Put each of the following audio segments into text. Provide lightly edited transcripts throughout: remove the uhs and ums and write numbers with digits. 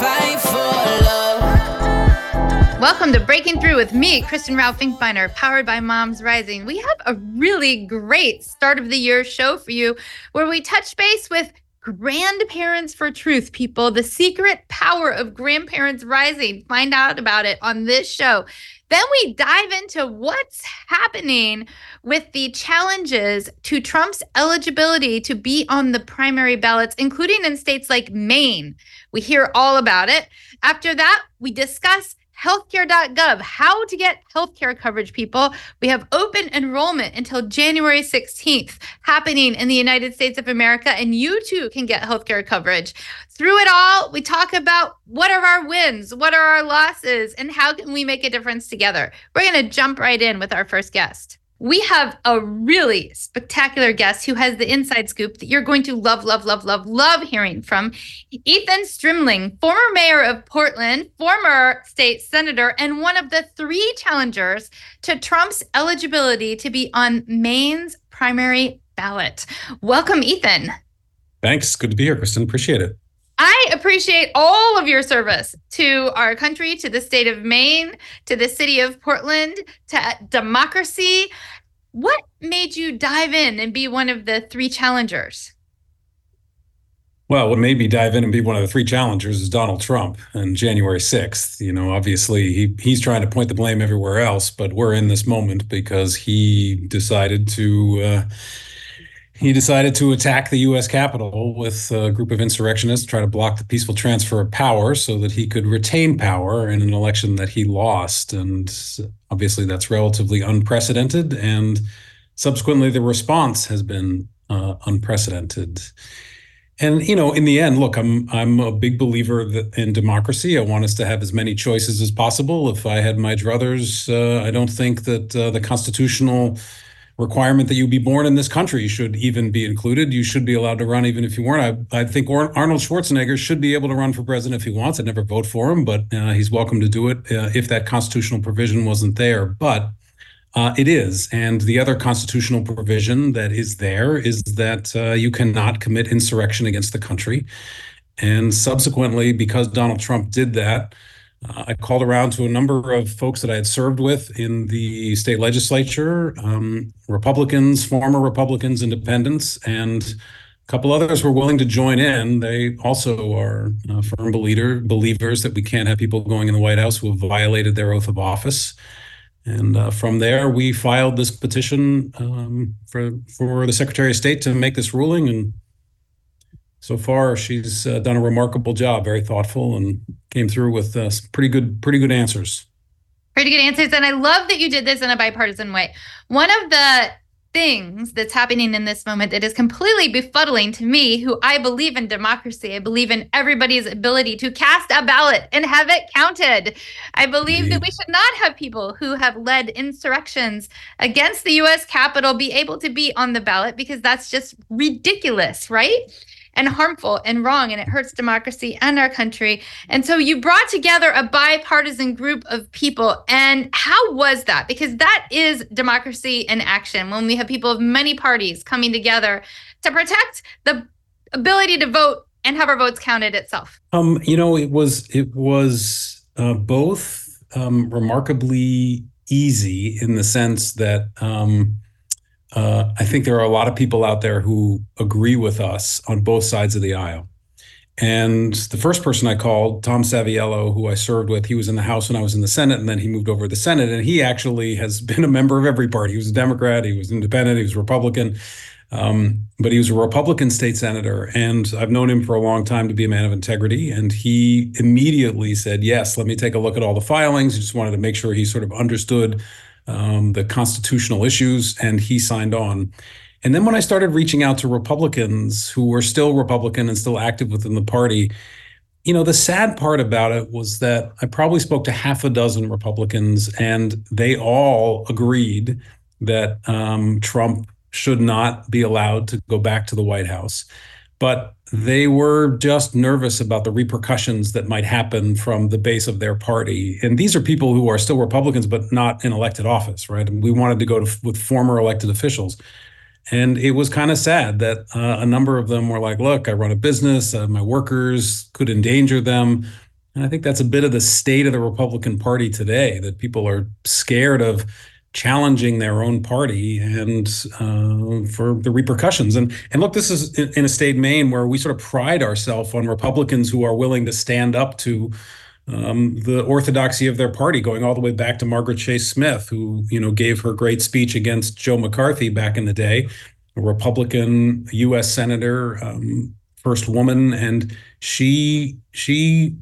fight for love. Welcome to Breaking Through with me, Kristen Rowe-Finkbeiner, powered by Moms Rising. We have a really great start of the year show for you where we touch base with Grandparents for Truth, people, the secret power of grandparents rising. Find out about it on this show. Then we dive into what's happening with the challenges to Trump's eligibility to be on the primary ballots, including in states like Maine. We hear all about it. After that, we discuss healthcare.gov, how to get healthcare coverage, people. We have open enrollment until January 16th happening in the United States of America, and you too can get healthcare coverage. Through it all, we talk about what are our wins, what are our losses, and how can we make a difference together. We're going to jump right in with our first guest. We have a really spectacular guest who has the inside scoop that you're going to love, love hearing from. Ethan Strimling, former mayor of Portland, former state senator, and one of the three challengers to Trump's eligibility to be on Maine's primary ballot. Welcome, Ethan. Thanks. Good to be here, Kristen. Appreciate it. I appreciate all of your service to our country, to the state of Maine, to the city of Portland, to democracy. What made you dive in and be one of the three challengers? Well, what made me dive in and be one of the three challengers is Donald Trump on January 6th. You know, obviously he's trying to point the blame everywhere else, but we're in this moment because he decided to attack the U.S. Capitol with a group of insurrectionists, try to block the peaceful transfer of power so that he could retain power in an election that he lost. And obviously that's relatively unprecedented. And subsequently, the response has been unprecedented. And, you know, in the end, look, I'm a big believer in democracy. I want us to have as many choices as possible. If I had my druthers, I don't think that the constitutional requirement that you be born in this country should even be included. You should be allowed to run even if you weren't. I think Arnold Schwarzenegger should be able to run for president if he wants. I'd never vote for him, but he's welcome to do it if that constitutional provision wasn't there. But it is. And the other constitutional provision that is there is that you cannot commit insurrection against the country. And subsequently, because Donald Trump did that, I called around to a number of folks that I had served with in the state legislature, Republicans, former Republicans, independents, and a couple others were willing to join in. They also are firm believers that we can't have people going in the White House who have violated their oath of office. And from there, we filed this petition for the Secretary of State to make this ruling. And so far, she's done a remarkable job, very thoughtful, and came through with pretty good answers. Pretty good answers. And I love that you did this in a bipartisan way. One of the things that's happening in this moment that is completely befuddling to me, who I believe in democracy, I believe in everybody's ability to cast a ballot and have it counted. I believe that we should not have people who have led insurrections against the U.S. Capitol be able to be on the ballot because that's just ridiculous, right? And harmful and wrong, and it hurts democracy and our country. And so you brought together a bipartisan group of people. And how was that? Because that is democracy in action, when we have people of many parties coming together to protect the ability to vote and have our votes counted itself. You know, it was both remarkably easy in the sense that I think there are a lot of people out there who agree with us on both sides of the aisle. And the first person I called, Tom Saviello, who I served with, he was in the House when I was in the Senate, and then he moved over to the Senate. And he actually has been a member of every party. He was a Democrat, he was independent, he was Republican, but he was a Republican state senator. And I've known him for a long time to be a man of integrity. And he immediately said, yes, let me take a look at all the filings. He just wanted to make sure he sort of understood the constitutional issues, and he signed on. And then when I started reaching out to Republicans who were still Republican and still active within the party, you know, the sad part about it was that I probably spoke to half a dozen Republicans, and they all agreed that Trump should not be allowed to go back to the White House. But they were just nervous about the repercussions that might happen from the base of their party. And these are people who are still Republicans, but not in elected office, right? And we wanted to go with former elected officials. And it was kind of sad that a number of them were like, look, I run a business, my workers could endanger them. And I think that's a bit of the state of the Republican Party today, that people are scared of challenging their own party and for the repercussions. And look, this is in a state, Maine, where we sort of pride ourselves on Republicans who are willing to stand up to the orthodoxy of their party, going all the way back to Margaret Chase Smith, who, you know, gave her great speech against Joe McCarthy back in the day, a Republican U.S. senator, first woman, and she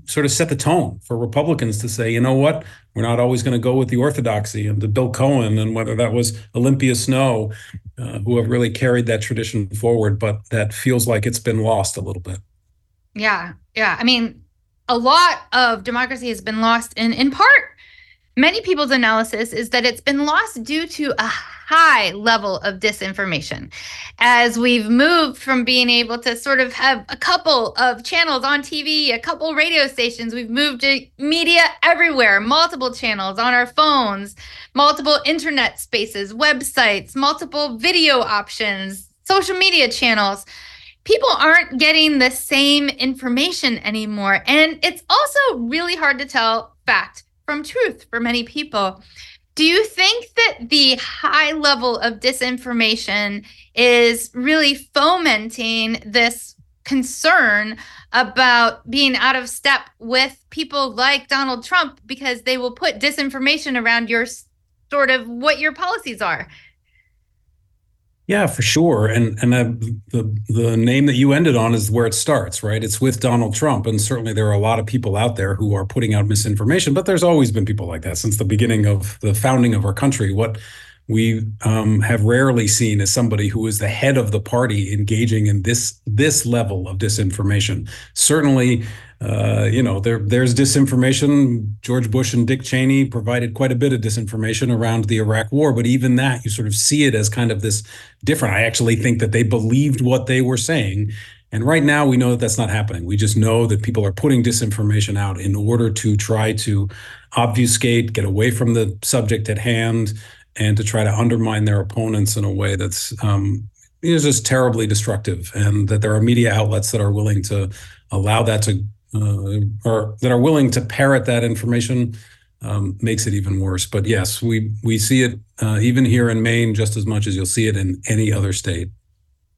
sort of set the tone for Republicans to say, you know what, we're not always going to go with the orthodoxy. And to Bill Cohen, and whether that was Olympia Snow, who have really carried that tradition forward, but that feels like it's been lost a little bit. Yeah. I mean, a lot of democracy has been lost, and in part, many people's analysis is that it's been lost due to a high level of disinformation. As we've moved from being able to sort of have a couple of channels on TV, a couple radio stations, we've moved to media everywhere, multiple channels on our phones, multiple internet spaces, websites, multiple video options, social media channels. People aren't getting the same information anymore. And it's also really hard to tell fact from truth for many people. Do you think that the high level of disinformation is really fomenting this concern about being out of step with people like Donald Trump, because they will put disinformation around your sort of what your policies are? Yeah, for sure. And the name that you ended on is where it starts, right? It's with Donald Trump. And certainly there are a lot of people out there who are putting out misinformation, but there's always been people like that since the beginning of the founding of our country. What we have rarely seen is somebody who is the head of the party engaging in this level of disinformation. Certainly, you know, there's disinformation. George Bush and Dick Cheney provided quite a bit of disinformation around the Iraq War, but even that, you sort of see it as kind of this different. I actually think that they believed what they were saying. And right now we know that that's not happening. We just know that people are putting disinformation out in order to try to obfuscate, get away from the subject at hand, and to try to undermine their opponents in a way that's is just terribly destructive, and that there are media outlets that are willing to allow that to, or that are willing to parrot that information, makes it even worse. But yes, we see it even here in Maine just as much as you'll see it in any other state.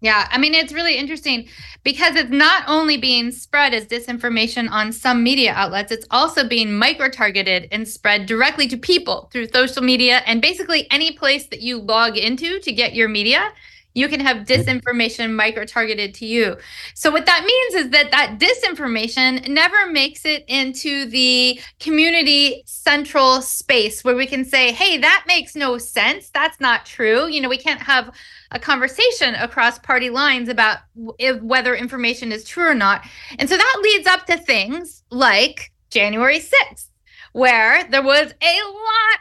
Yeah, I mean, it's really interesting because it's not only being spread as disinformation on some media outlets, it's also being micro-targeted and spread directly to people through social media, and basically any place that you log into to get your media, you can have disinformation micro-targeted to you. So what that means is that disinformation never makes it into the community central space where we can say, hey, that makes no sense. That's not true. You know, we can't have a conversation across party lines about whether information is true or not. And so that leads up to things like January 6th. Where there was a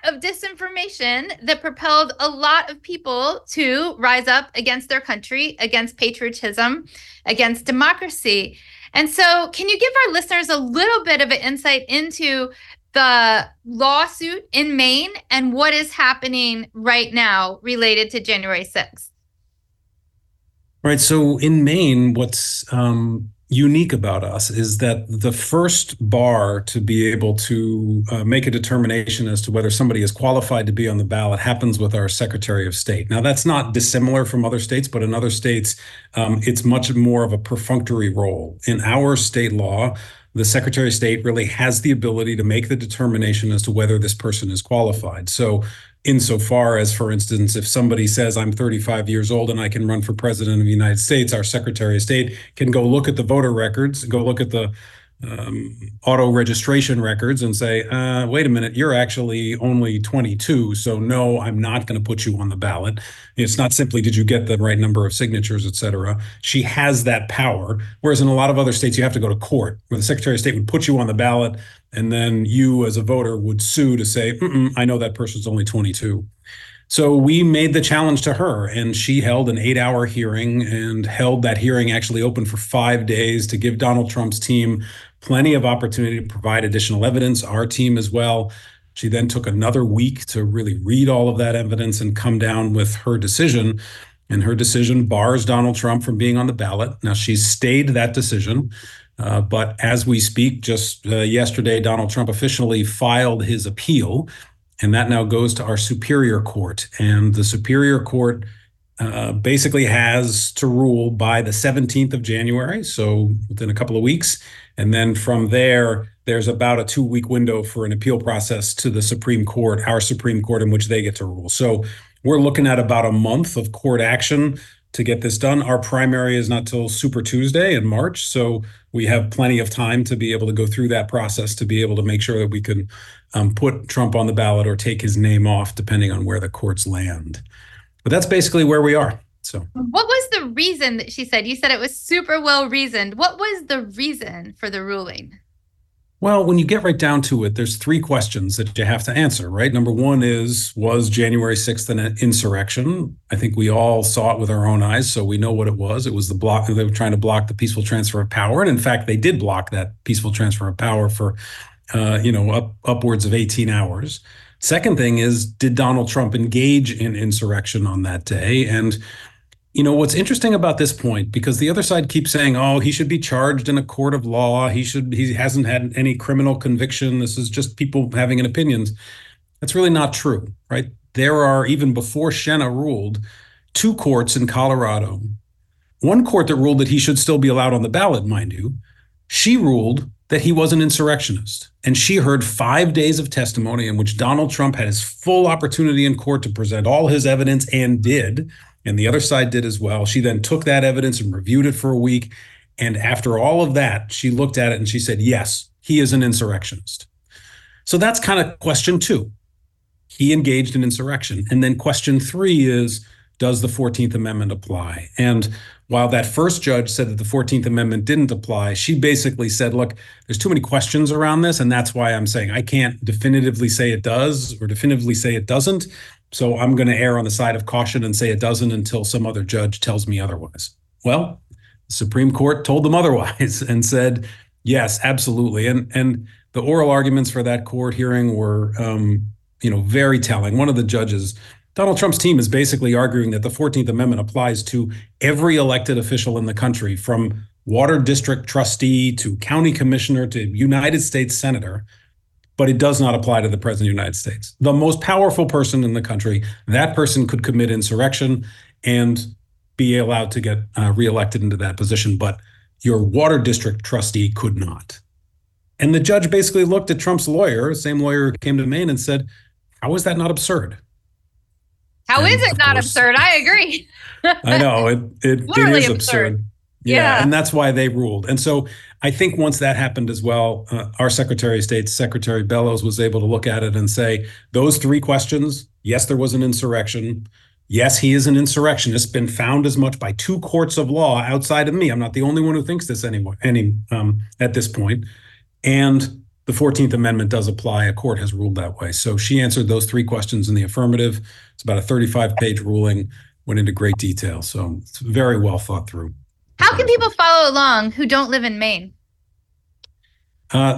lot of disinformation that propelled a lot of people to rise up against their country, against patriotism, against democracy. And so can you give our listeners a little bit of an insight into the lawsuit in Maine and what is happening right now related to January 6th? Right. So in Maine, what's unique about us is that the first bar to be able to make a determination as to whether somebody is qualified to be on the ballot happens with our Secretary of State. Now, that's not dissimilar from other states, but in other states, it's much more of a perfunctory role. In our state law, the Secretary of State really has the ability to make the determination as to whether this person is qualified. So insofar as, for instance, if somebody says, I'm 35 years old and I can run for president of the United States, our Secretary of State can go look at the voter records, go look at the auto registration records and say, wait a minute, you're actually only 22. So no, I'm not going to put you on the ballot. It's not simply, did you get the right number of signatures, et cetera. She has that power. Whereas in a lot of other states, you have to go to court where the Secretary of State would put you on the ballot. And then you as a voter would sue to say, I know that person's only 22. So we made the challenge to her, and she held an 8-hour hearing and held that hearing actually open for 5 days to give Donald Trump's team plenty of opportunity to provide additional evidence, our team as well. She then took another week to really read all of that evidence and come down with her decision. And her decision bars Donald Trump from being on the ballot. Now, she's stayed that decision. But as we speak, just yesterday, Donald Trump officially filed his appeal, and that now goes to our Superior Court. And the Superior Court basically has to rule by the 17th of January, so within a couple of weeks. And then from there, there's about a 2-week window for an appeal process to the Supreme Court, our Supreme Court, in which they get to rule. So we're looking at about a month of court action to get this done. Our primary is not till Super Tuesday in March, so we have plenty of time to be able to go through that process to be able to make sure that we can put Trump on the ballot or take his name off, depending on where the courts land. But that's basically where we are. So, what was the reason that she said? You said it was super well reasoned. What was the reason for the ruling? Well, when you get right down to it, there's three questions that you have to answer, right? Number one is, was January 6th an insurrection? I think we all saw it with our own eyes, so we know what it was. It was the block. They were trying to block the peaceful transfer of power. And in fact, they did block that peaceful transfer of power for, upwards of 18 hours. Second thing is, did Donald Trump engage in insurrection on that day? And you know, what's interesting about this point, because the other side keeps saying, oh, he should be charged in a court of law. He hasn't had any criminal conviction. This is just people having an opinions. That's really not true, right? There are, even before Shenna ruled, two courts in Colorado. One court that ruled that he should still be allowed on the ballot, mind you. She ruled that he was an insurrectionist. And she heard 5 days of testimony in which Donald Trump had his full opportunity in court to present all his evidence, and did. And the other side did as well. She then took that evidence and reviewed it for a week. And after all of that, she looked at it and she said, yes, he is an insurrectionist. So that's kind of question two. He engaged in insurrection. And then question three is, does the 14th Amendment apply? And while that first judge said that the 14th Amendment didn't apply, she basically said, look, there's too many questions around this. And that's why I'm saying I can't definitively say it does or definitively say it doesn't. So I'm going to err on the side of caution and say it doesn't until some other judge tells me otherwise. Well, the Supreme Court told them otherwise and said, yes, absolutely. And the oral arguments for that court hearing were, very telling. One of the judges, Donald Trump's team, is basically arguing that the 14th Amendment applies to every elected official in the country, from water district trustee to county commissioner to United States senator. But it does not apply to the president of the United States. The most powerful person in the country, that person could commit insurrection and be allowed to get reelected into that position, but your water district trustee could not. And the judge basically looked at Trump's lawyer, same lawyer who came to Maine, and said, how is that not absurd? How and is it not absurd? I agree. I know, it is absurd. Yeah, and that's why they ruled. And so I think once that happened as well, our Secretary of State, Secretary Bellows, was able to look at it and say, those three questions, yes, there was an insurrection. Yes, he is an insurrectionist, been found as much by two courts of law outside of me. I'm not the only one who thinks this at this point. And the 14th Amendment does apply. A court has ruled that way. So she answered those three questions in the affirmative. It's about a 35-page ruling, went into great detail. So it's very well thought through. How can people follow along who don't live in Maine?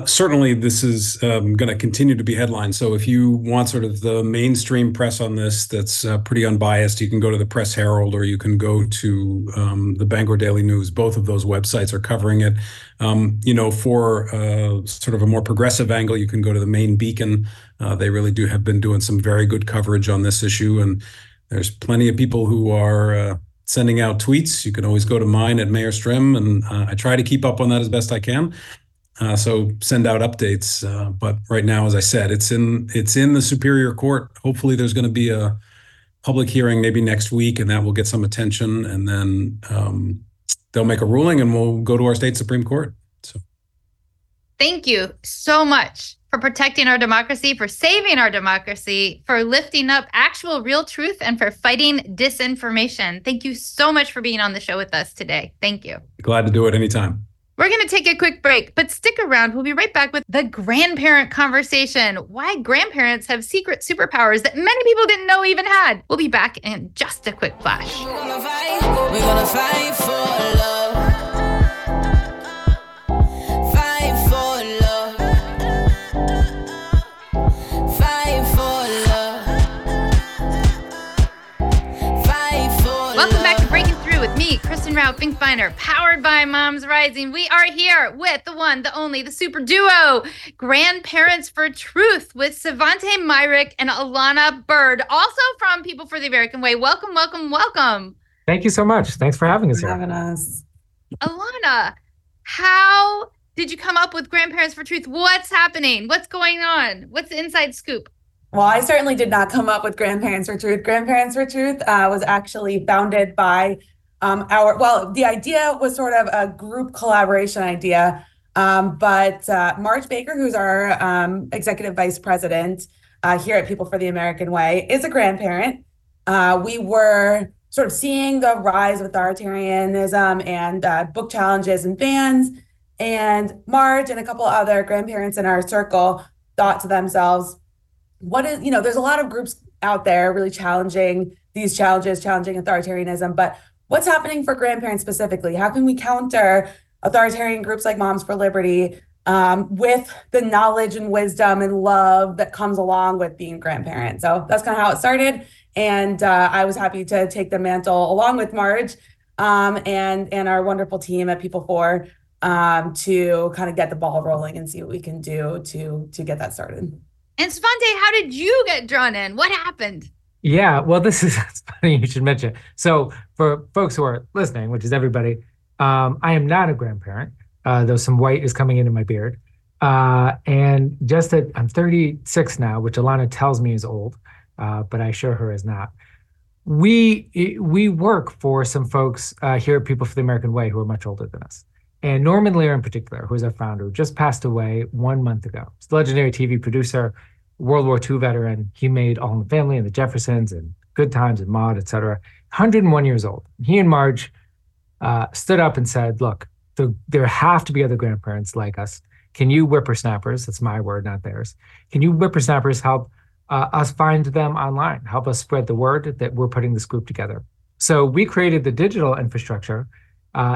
Certainly, this is going to continue to be headlines. So if you want sort of the mainstream press on this that's pretty unbiased, you can go to the Press Herald or you can go to the Bangor Daily News. Both of those websites are covering it. For sort of a more progressive angle, you can go to the Maine Beacon. They really have been doing some very good coverage on this issue. And there's plenty of people who are sending out tweets. You can always go to mine at Mayor Strim, and I try to keep up on that as best I can. So send out updates. But right now, as I said, it's in the Superior Court. Hopefully there's going to be a public hearing maybe next week, and that will get some attention. And then they'll make a ruling and we'll go to our state Supreme Court. So thank you so much for protecting our democracy, for saving our democracy, for lifting up actual real truth, and for fighting disinformation. Thank you so much for being on the show with us today. Thank you. Glad to do it anytime. We're going to take a quick break, but stick around. We'll be right back with the grandparent conversation, why grandparents have secret superpowers that many people didn't know even had. We'll be back in just a quick flash. We're gonna fight for love. Kristen Rowe-Finkbeiner Rowe-Finkbeiner, powered by Moms Rising. We are here with the one, the only, the super duo, Grandparents for Truth, with Svante Myrick and Alana Bird, also from People for the American Way. Welcome, welcome, welcome. Thank you so much. Thanks for having us here. Alana, how did you come up with Grandparents for Truth? What's happening? What's going on? What's the inside scoop? Well, I certainly did not come up with Grandparents for Truth. Grandparents for Truth was actually founded by the idea was sort of a group collaboration idea, but Marge Baker, who's our executive vice president here at People for the American Way, is a grandparent. We were sort of seeing the rise of authoritarianism and book challenges and bans, and Marge and a couple other grandparents in our circle thought to themselves, what is, you know, there's a lot of groups out there really challenging these challenges, challenging authoritarianism, but what's happening for grandparents specifically? How can we counter authoritarian groups like Moms for Liberty with the knowledge and wisdom and love that comes along with being a grandparent? So that's kind of how it started. And I was happy to take the mantle along with Marge and our wonderful team at People for to kind of get the ball rolling and see what we can do to get that started. And Svante, how did you get drawn in? What happened? Yeah, well, it's funny you should mention. So for folks who are listening, which is everybody, I am not a grandparent, though some white is coming into my beard. And just that I'm 36 now, which Alana tells me is old, but I assure her is not. We work for some folks here at People for the American Way who are much older than us. And Norman Lear in particular, who is our founder, just passed away 1 month ago. He's a legendary TV producer, World War II veteran. He made All in the Family and The Jeffersons and Good Times and Maude, et cetera. 101 years old. He and Marge stood up and said, look, there have to be other grandparents like us. Can you whippersnappers, that's my word, not theirs, can you whippersnappers help us find them online, help us spread the word that we're putting this group together? So we created the digital infrastructure.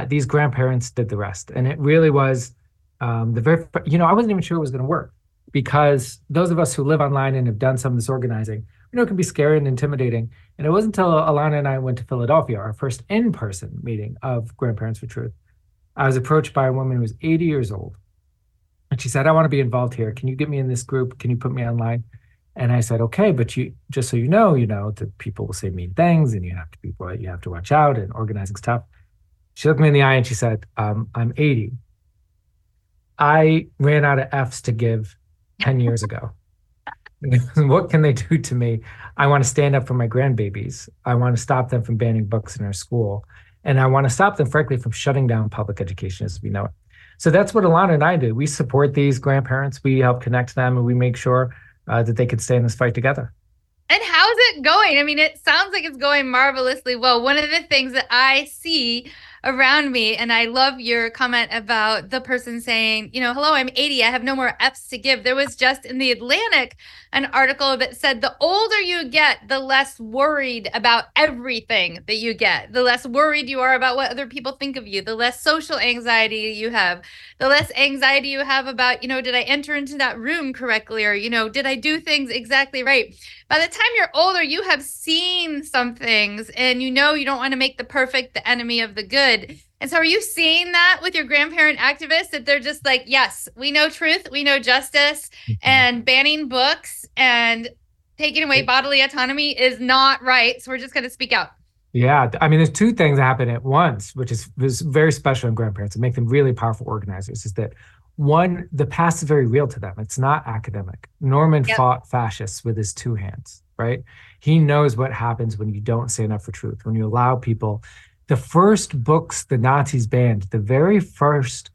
These grandparents did the rest. And it really was I wasn't even sure it was going to work, because those of us who live online and have done some of this organizing, you know, it can be scary and intimidating. And it wasn't until Alana and I went to Philadelphia, our first in-person meeting of Grandparents for Truth. I was approached by a woman who was 80 years old. And she said, I want to be involved here. Can you get me in this group? Can you put me online? And I said, okay, but you just so you know, that people will say mean things and you have to watch out and organizing stuff. She looked me in the eye and she said, I'm 80. I ran out of F's to give 10 years ago. What can they do to me? I want to stand up for my grandbabies. I want to stop them from banning books in our school. And I want to stop them, frankly, from shutting down public education as we know it. So that's what Alana and I do. We support these grandparents. We help connect them, and we make sure that they can stay in this fight together. And how is it going? I mean, it sounds like it's going marvelously well. One of the things that I see around me, and I love your comment about the person saying, you know, hello, I'm 80, I have no more F's to give. There was just in The Atlantic an article that said the older you get, the less worried about everything that you get, the less worried you are about what other people think of you, the less social anxiety you have, the less anxiety you have about, you know, did I enter into that room correctly, or, you know, did I do things exactly right? By the time you're older, you have seen some things, and you know you don't want to make the perfect the enemy of the good. And so are you seeing that with your grandparent activists, that they're just like, yes, we know truth, we know justice, and banning books and taking away bodily autonomy is not right, so we're just going to speak out? Yeah, I mean, there's two things that happen at once, which is very special in grandparents and make them really powerful organizers, is that one, the past is very real to them. It's not academic. Norman fought fascists with his two hands, right? He knows what happens when you don't stand up for truth, when you allow people. The first books the Nazis banned, the very first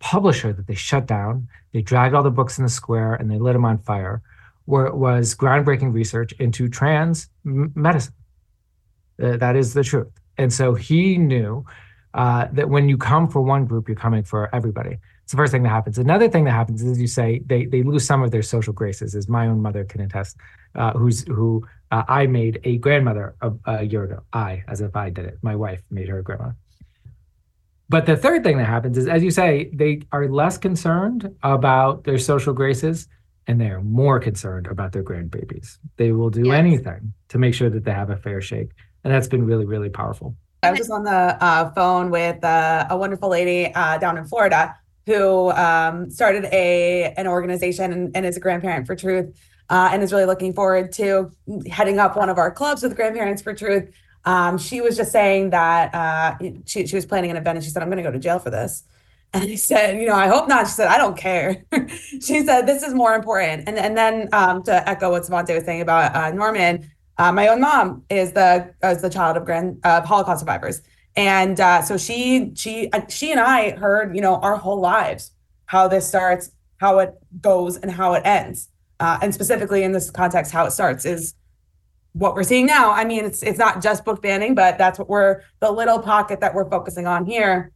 publisher that they shut down, they dragged all the books in the square and they lit them on fire, where it was groundbreaking research into trans medicine. That is the truth. And so he knew that when you come for one group, you're coming for everybody. It's the first thing that happens. Another thing that happens is, as you say, they lose some of their social graces, as my own mother can attest, who I made a grandmother a year ago. I, as if I did it. My wife made her a grandma. But the third thing that happens is, as you say, they are less concerned about their social graces, and they are more concerned about their grandbabies. They will do anything to make sure that they have a fair shake. And that's been really, really powerful. I was just on the phone with a wonderful lady down in Florida who started an organization and is a Grandparent for Truth and is really looking forward to heading up one of our clubs with Grandparents for Truth. She was just saying that she was planning an event, and she said, "I'm going to go to jail for this." And I said, "You know, I hope not." She said, "I don't care." She said, "This is more important." And then to echo what Svante was saying about Norman, my own mom is the child of Holocaust survivors, and so she and I heard, you know, our whole lives how this starts, how it goes, and how it ends. And specifically in this context, how it starts is what we're seeing now. I mean, it's not just book banning, but that's what the little pocket that we're focusing on here.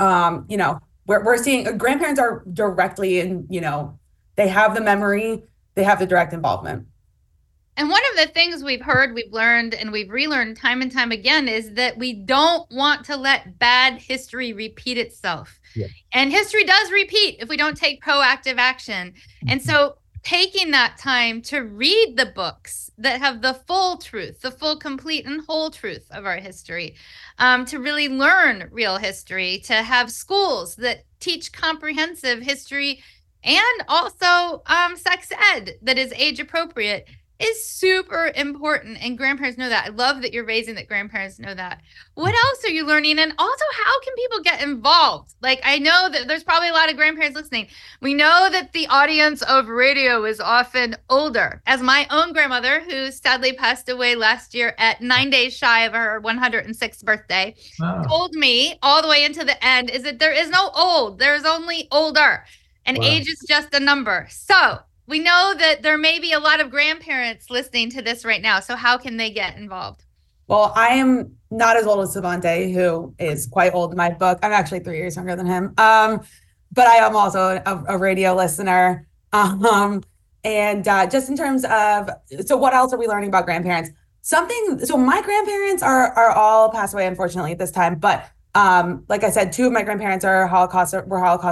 You know, we're seeing grandparents are directly in, you know, they have the memory, they have the direct involvement. And one of the things we've heard, we've learned, and we've relearned time and time again is that we don't want to let bad history repeat itself. Yeah. And history does repeat if we don't take proactive action. And so taking that time to read the books that have the full truth, the full, complete, and whole truth of our history, to really learn real history, to have schools that teach comprehensive history and also sex ed that is age appropriate is super important. And grandparents know that. I love that you're raising that grandparents know that. What else are you learning? And also, how can people get involved? Like, I know that there's probably a lot of grandparents listening. We know that the audience of radio is often older. As my own grandmother, who sadly passed away last year at 9 days shy of her 106th birthday, told me all the way into the end is that there is no old, there's only older. And age is just a number. So we know that there may be a lot of grandparents listening to this right now. So how can they get involved? Well, I am not as old as Svante, who is quite old in my book. I'm actually 3 years younger than him. But I am also a radio listener. Just in terms of, so what else are we learning about grandparents? So my grandparents are all passed away, unfortunately, at this time. But like I said, two of my grandparents were Holocaust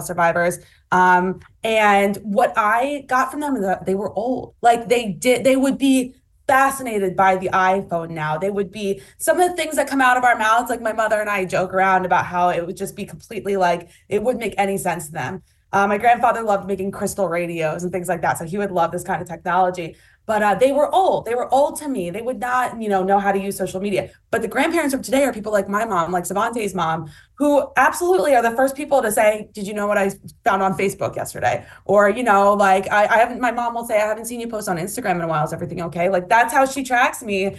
survivors. And what I got from them is that they were old. Like they would be fascinated by the iPhone now. They would be some of the things that come out of our mouths. Like my mother and I joke around about how it would just be completely like, it wouldn't make any sense to them. My grandfather loved making crystal radios and things like that. So he would love this kind of technology, but they were old. They were old to me. They would not, you know how to use social media. But the grandparents of today are people like my mom, like Savante's mom, who absolutely are the first people to say, "Did you know what I found on Facebook yesterday?" Or, you know, like my mom will say, "I haven't seen you post on Instagram in a while. Is everything okay?" Like that's how she tracks me.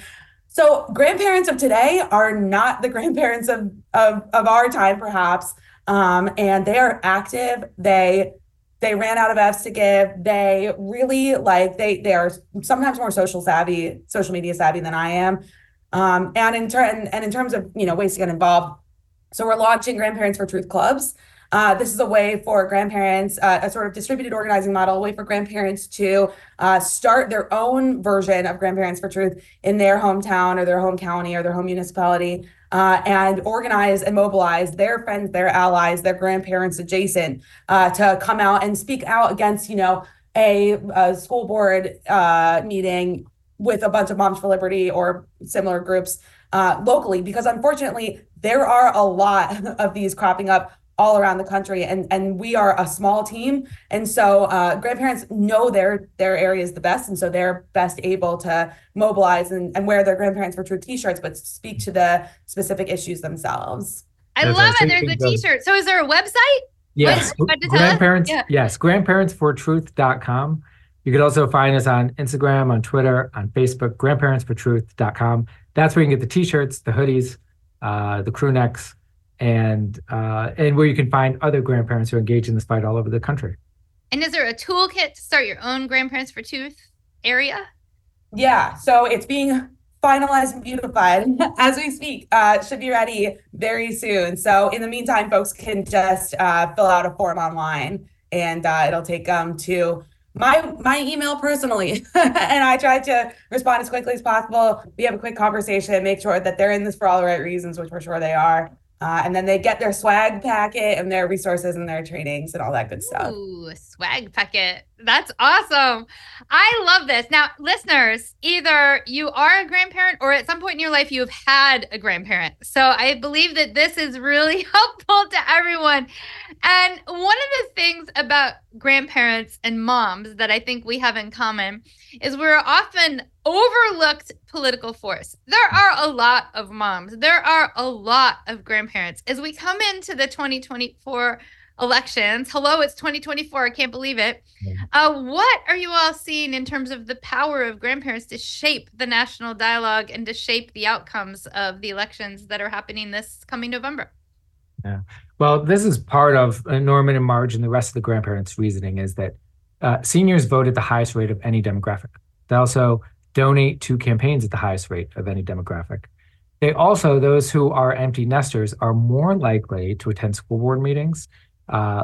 So grandparents of today are not the grandparents of our time, perhaps. And they are active. They ran out of F's to give. They really they are sometimes more social media savvy than I am. And in terms of, you know, ways to get involved. So we're launching Grandparents for Truth clubs. This is a way for grandparents, a sort of distributed organizing model, a way for grandparents to start their own version of Grandparents for Truth in their hometown or their home county or their home municipality. And organize and mobilize their friends, their allies, their grandparents adjacent to come out and speak out against, you know, a school board meeting with a bunch of Moms for Liberty or similar groups locally, because unfortunately there are a lot of these cropping up all around the country, and we are a small team, and so grandparents know their areas the best, and so they're best able to mobilize and wear their Grandparents for Truth t-shirts, but speak to the specific issues themselves. I love it. There's a t-shirt. So is there a website? Yes. Grandparents. Yeah. Yes. grandparentsfortruth.com. You could also find us on Instagram, on Twitter, on Facebook, grandparentsfortruth.com. That's where you can get the t-shirts, the hoodies, the crew necks, and where you can find other grandparents who engage in this fight all over the country. And is there a toolkit to start your own Grandparents for Truth area? Yeah, so it's being finalized and beautified as we speak. Should be ready very soon. So in the meantime, folks can just fill out a form online, and it'll take them to my email personally. And I try to respond as quickly as possible. We have a quick conversation, make sure that they're in this for all the right reasons, which we're sure they are. And then they get their swag packet and their resources and their trainings and all that good stuff. Ooh, swag packet. That's awesome. I love this. Now, listeners, either you are a grandparent or at some point in your life, you've had a grandparent. So I believe that this is really helpful to everyone. And one of the things about grandparents and moms that I think we have in common is we're often overlooked political force. There are a lot of moms. There are a lot of grandparents. As we come into the 2024 elections, hello, it's 2024. I can't believe it. What are you all seeing in terms of the power of grandparents to shape the national dialogue and to shape the outcomes of the elections that are happening this coming November? Yeah. Well, this is part of Norman and Marge and the rest of the grandparents' reasoning is that seniors vote at the highest rate of any demographic. They also donate to campaigns at the highest rate of any demographic. They also, those who are empty nesters, are more likely to attend school board meetings,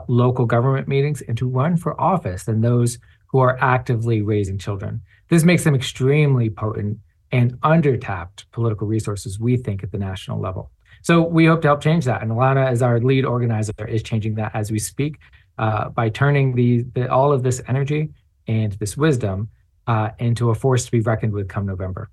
local government meetings, and to run for office than those who are actively raising children. This makes them extremely potent and undertapped political resources, we think, at the national level. So we hope to help change that. And Alana, as our lead organizer, is changing that as we speak by turning all of this energy and this wisdom into a force to be reckoned with come November.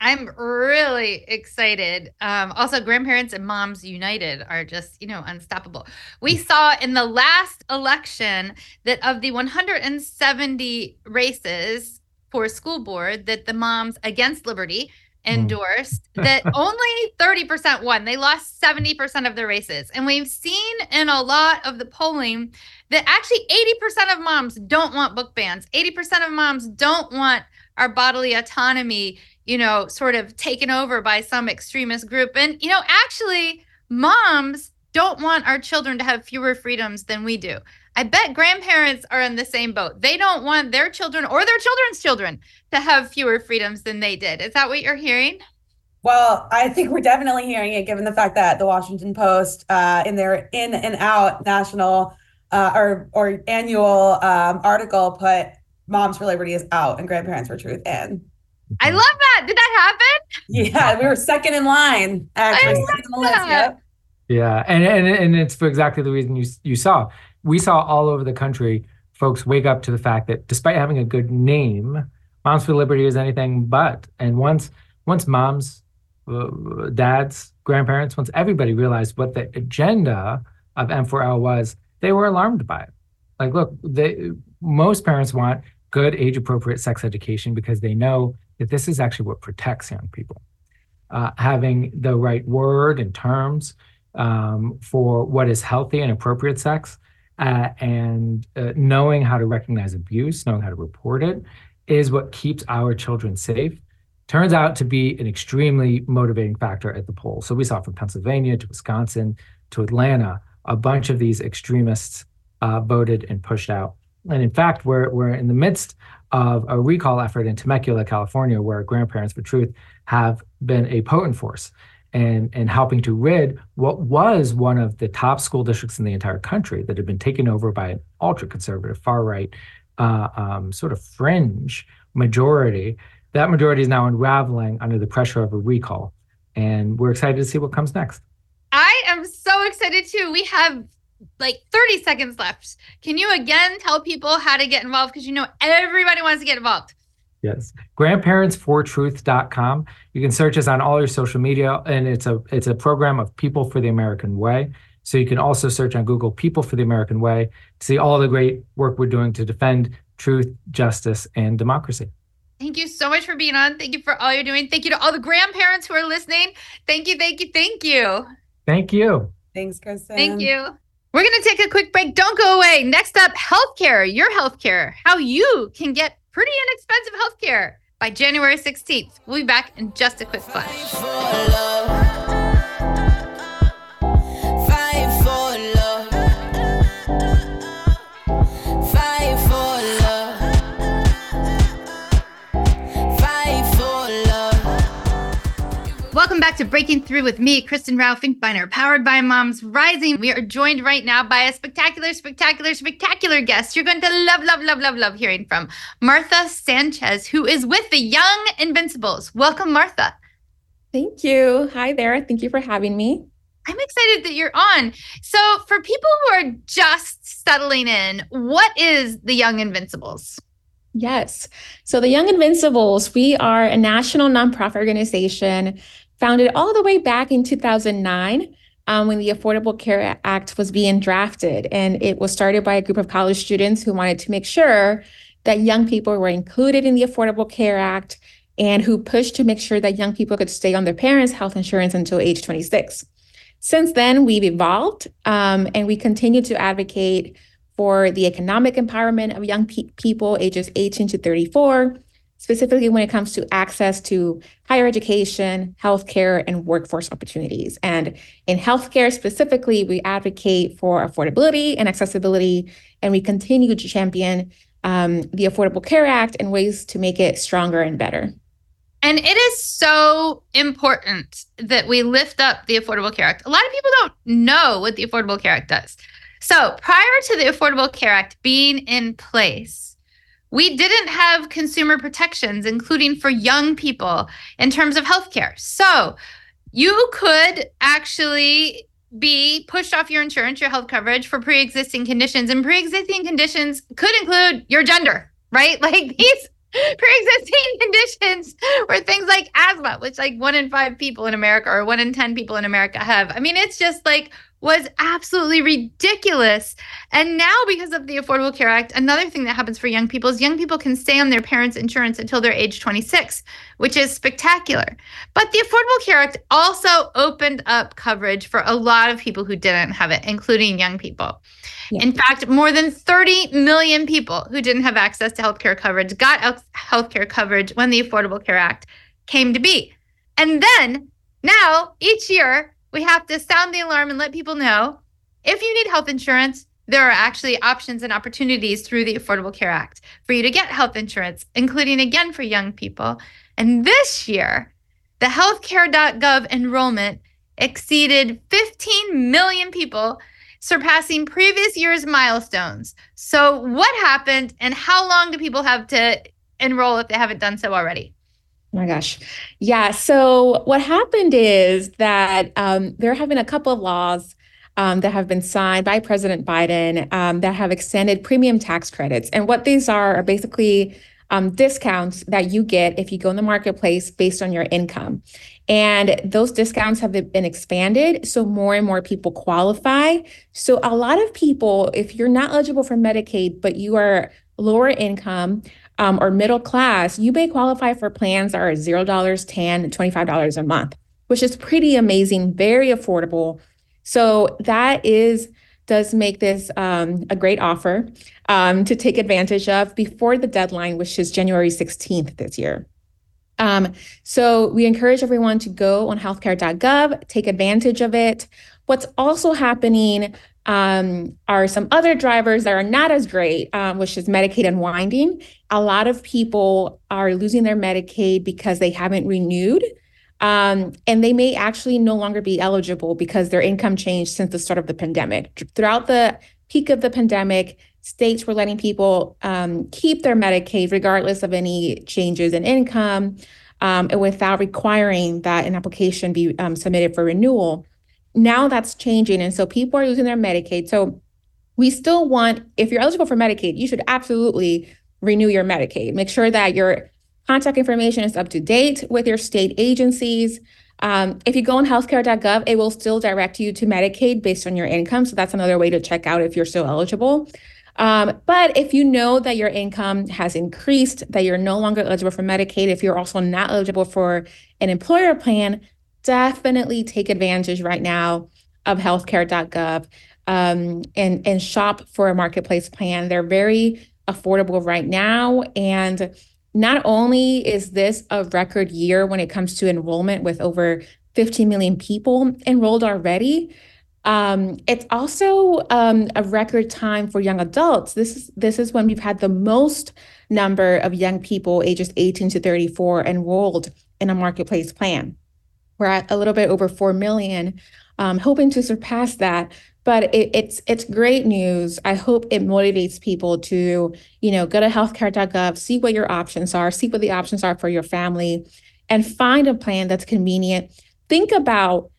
I'm really excited. Also, grandparents and moms united are just, unstoppable. We saw in the last election that of the 170 races for school board that the Moms Against Liberty endorsed, that only 30% won. They lost 70% of their races. And we've seen in a lot of the polling that actually 80% of moms don't want book bans. 80% of moms don't want our bodily autonomy, sort of taken over by some extremist group. And, actually, moms don't want our children to have fewer freedoms than we do. I bet grandparents are in the same boat. They don't want their children or their children's children to have fewer freedoms than they did. Is that what you're hearing? Well, I think we're definitely hearing it, given the fact that the Washington Post, in their In and Out national or annual article, put Moms for Liberty is out and Grandparents for Truth in. I love that. Did that happen? Yeah, we were second in line. Actually. I love that. Yep. Yeah, and it's for exactly the reason you saw. We saw all over the country, folks wake up to the fact that despite having a good name, Moms for Liberty is anything but. And once moms, dads, grandparents, once everybody realized what the agenda of M4L was, they were alarmed by it. Like, look, most parents want good age-appropriate sex education because they know that this is actually what protects young people. Having the right word and terms for what is healthy and appropriate sex, and knowing how to recognize abuse, knowing how to report it, is what keeps our children safe. Turns out to be an extremely motivating factor at the polls. So we saw from Pennsylvania to Wisconsin to Atlanta, a bunch of these extremists voted and pushed out. And in fact, we're in the midst of a recall effort in Temecula, California, where Grandparents for Truth have been a potent force and helping to rid what was one of the top school districts in the entire country that had been taken over by an ultra-conservative, far-right, sort of fringe majority. That majority is now unraveling under the pressure of a recall. And we're excited to see what comes next. I am so excited, too. We have 30 seconds left. Can you again tell people how to get involved? Because everybody wants to get involved. Yes. grandparentsfortruth.com. You can search us on all your social media, and it's a program of People for the American Way. So you can also search on Google People for the American Way to see all the great work we're doing to defend truth, justice, and democracy. Thank you so much for being on. Thank you for all you're doing. Thank you to all the grandparents who are listening. Thank you, thank you, thank you. Thank you. Thanks, Kristen. Thank you. We're going to take a quick break. Don't go away. Next up, healthcare, your healthcare, how you can get pretty inexpensive healthcare by January 16th. We'll be back in just a quick flash. Welcome back to Breaking Through with me, Kristen Rowe-Finkbeiner, powered by Moms Rising. We are joined right now by a spectacular, spectacular, spectacular guest you're going to love, love, love, love, love hearing from, Martha Sanchez, who is with the Young Invincibles. Welcome, Martha. Thank you. Hi there. Thank you for having me. I'm excited that you're on. So for people who are just settling in, what is the Young Invincibles? Yes. So the Young Invincibles, we are a national nonprofit organization founded all the way back in 2009 when the Affordable Care Act was being drafted. And it was started by a group of college students who wanted to make sure that young people were included in the Affordable Care Act and who pushed to make sure that young people could stay on their parents' health insurance until age 26. Since then, we've evolved and we continue to advocate for the economic empowerment of young people ages 18 to 34, specifically when it comes to access to higher education, healthcare, and workforce opportunities. And in healthcare specifically, we advocate for affordability and accessibility, and we continue to champion the Affordable Care Act and ways to make it stronger and better. And it is so important that we lift up the Affordable Care Act. A lot of people don't know what the Affordable Care Act does. So prior to the Affordable Care Act being in place, we didn't have consumer protections, including for young people in terms of healthcare. So you could actually be pushed off your insurance, your health coverage for pre-existing conditions. And pre-existing conditions could include your gender, right? Like these pre-existing conditions were things like asthma, which like 1 in 5 people in America or 1 in 10 people in America have. I mean, it's just like was absolutely ridiculous. And now because of the Affordable Care Act, another thing that happens for young people is young people can stay on their parents' insurance until they're age 26, which is spectacular. But the Affordable Care Act also opened up coverage for a lot of people who didn't have it, including young people. Yeah. In fact, more than 30 million people who didn't have access to healthcare coverage got healthcare coverage when the Affordable Care Act came to be. And then now each year, we have to sound the alarm and let people know if you need health insurance, there are actually options and opportunities through the Affordable Care Act for you to get health insurance, including again for young people. And this year, the healthcare.gov enrollment exceeded 15 million people, surpassing previous year's milestones. So what happened and how long do people have to enroll if they haven't done so already? Oh my gosh. Yeah. So what happened is that there have been a couple of laws that have been signed by President Biden that have extended premium tax credits. And what these are basically discounts that you get if you go in the marketplace based on your income. And those discounts have been expanded. So more and more people qualify. So a lot of people, if you're not eligible for Medicaid, but you are lower income, or middle class, you may qualify for plans that are $0, $10, $25 a month, which is pretty amazing, very affordable. So that does make this a great offer to take advantage of before the deadline, which is January 16th this year. So we encourage everyone to go on healthcare.gov, take advantage of it. What's also happening are some other drivers that are not as great, which is Medicaid unwinding. A lot of people are losing their Medicaid because they haven't renewed, and they may actually no longer be eligible because their income changed since the start of the pandemic. Throughout the peak of the pandemic, states were letting people keep their Medicaid regardless of any changes in income, and without requiring that an application be submitted for renewal. Now that's changing. And so people are losing their Medicaid. So we still want, if you're eligible for Medicaid, you should absolutely renew your Medicaid. Make sure that your contact information is up to date with your state agencies. If you go on healthcare.gov, it will still direct you to Medicaid based on your income. So that's another way to check out if you're still eligible. But if you know that your income has increased, that you're no longer eligible for Medicaid, if you're also not eligible for an employer plan, definitely take advantage right now of healthcare.gov and shop for a marketplace plan. They're very affordable right now. And not only is this a record year when it comes to enrollment with over 15 million people enrolled already, it's also a record time for young adults. This is when we've had the most number of young people ages 18 to 34 enrolled in a marketplace plan. We're at a little bit over 4 million, hoping to surpass that. But it's great news. I hope it motivates people to, go to healthcare.gov, see what your options are, see what the options are for your family, and find a plan that's convenient. Think about,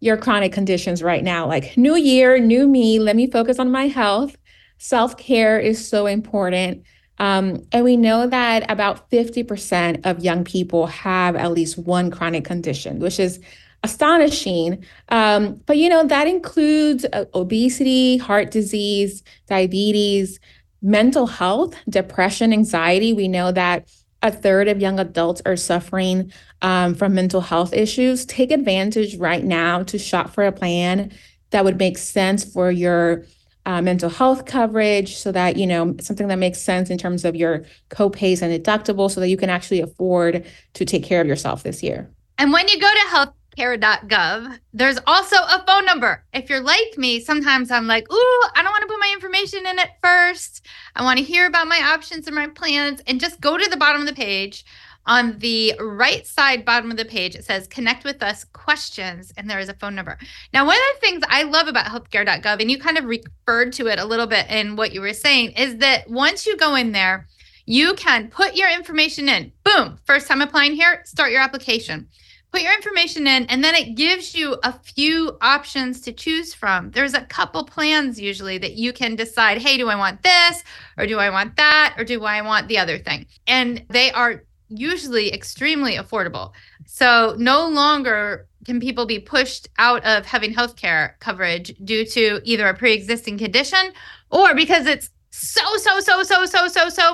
your chronic conditions right now. Like, new year, new me, let me focus on my health. Self-care is so important. And we know that about 50% of young people have at least one chronic condition, which is astonishing. But, you know, that includes obesity, heart disease, diabetes, mental health, depression, anxiety. We know that a third of young adults are suffering from mental health issues. Take advantage right now to shop for a plan that would make sense for your mental health coverage, so that, you know, something that makes sense in terms of your co-pays and deductibles, so that you can actually afford to take care of yourself this year. And when you go to healthcare.gov, there's also a phone number. If you're like me, sometimes I'm like, ooh, I don't want to put my information in at first. I want to hear about my options and my plans. And just go to the bottom of the page. On the right side bottom of the page, it says connect with us questions, and there is a phone number. Now, one of the things I love about healthcare.gov, and you kind of referred to it a little bit in what you were saying, is that once you go in there, you can put your information in. Boom, first time applying here, start your application. Put your information in, and then it gives you a few options to choose from. There's a couple plans usually that you can decide, hey, do I want this, or do I want that, or do I want the other thing? And they are usually extremely affordable. So no longer can people be pushed out of having healthcare coverage due to either a pre-existing condition or because it's so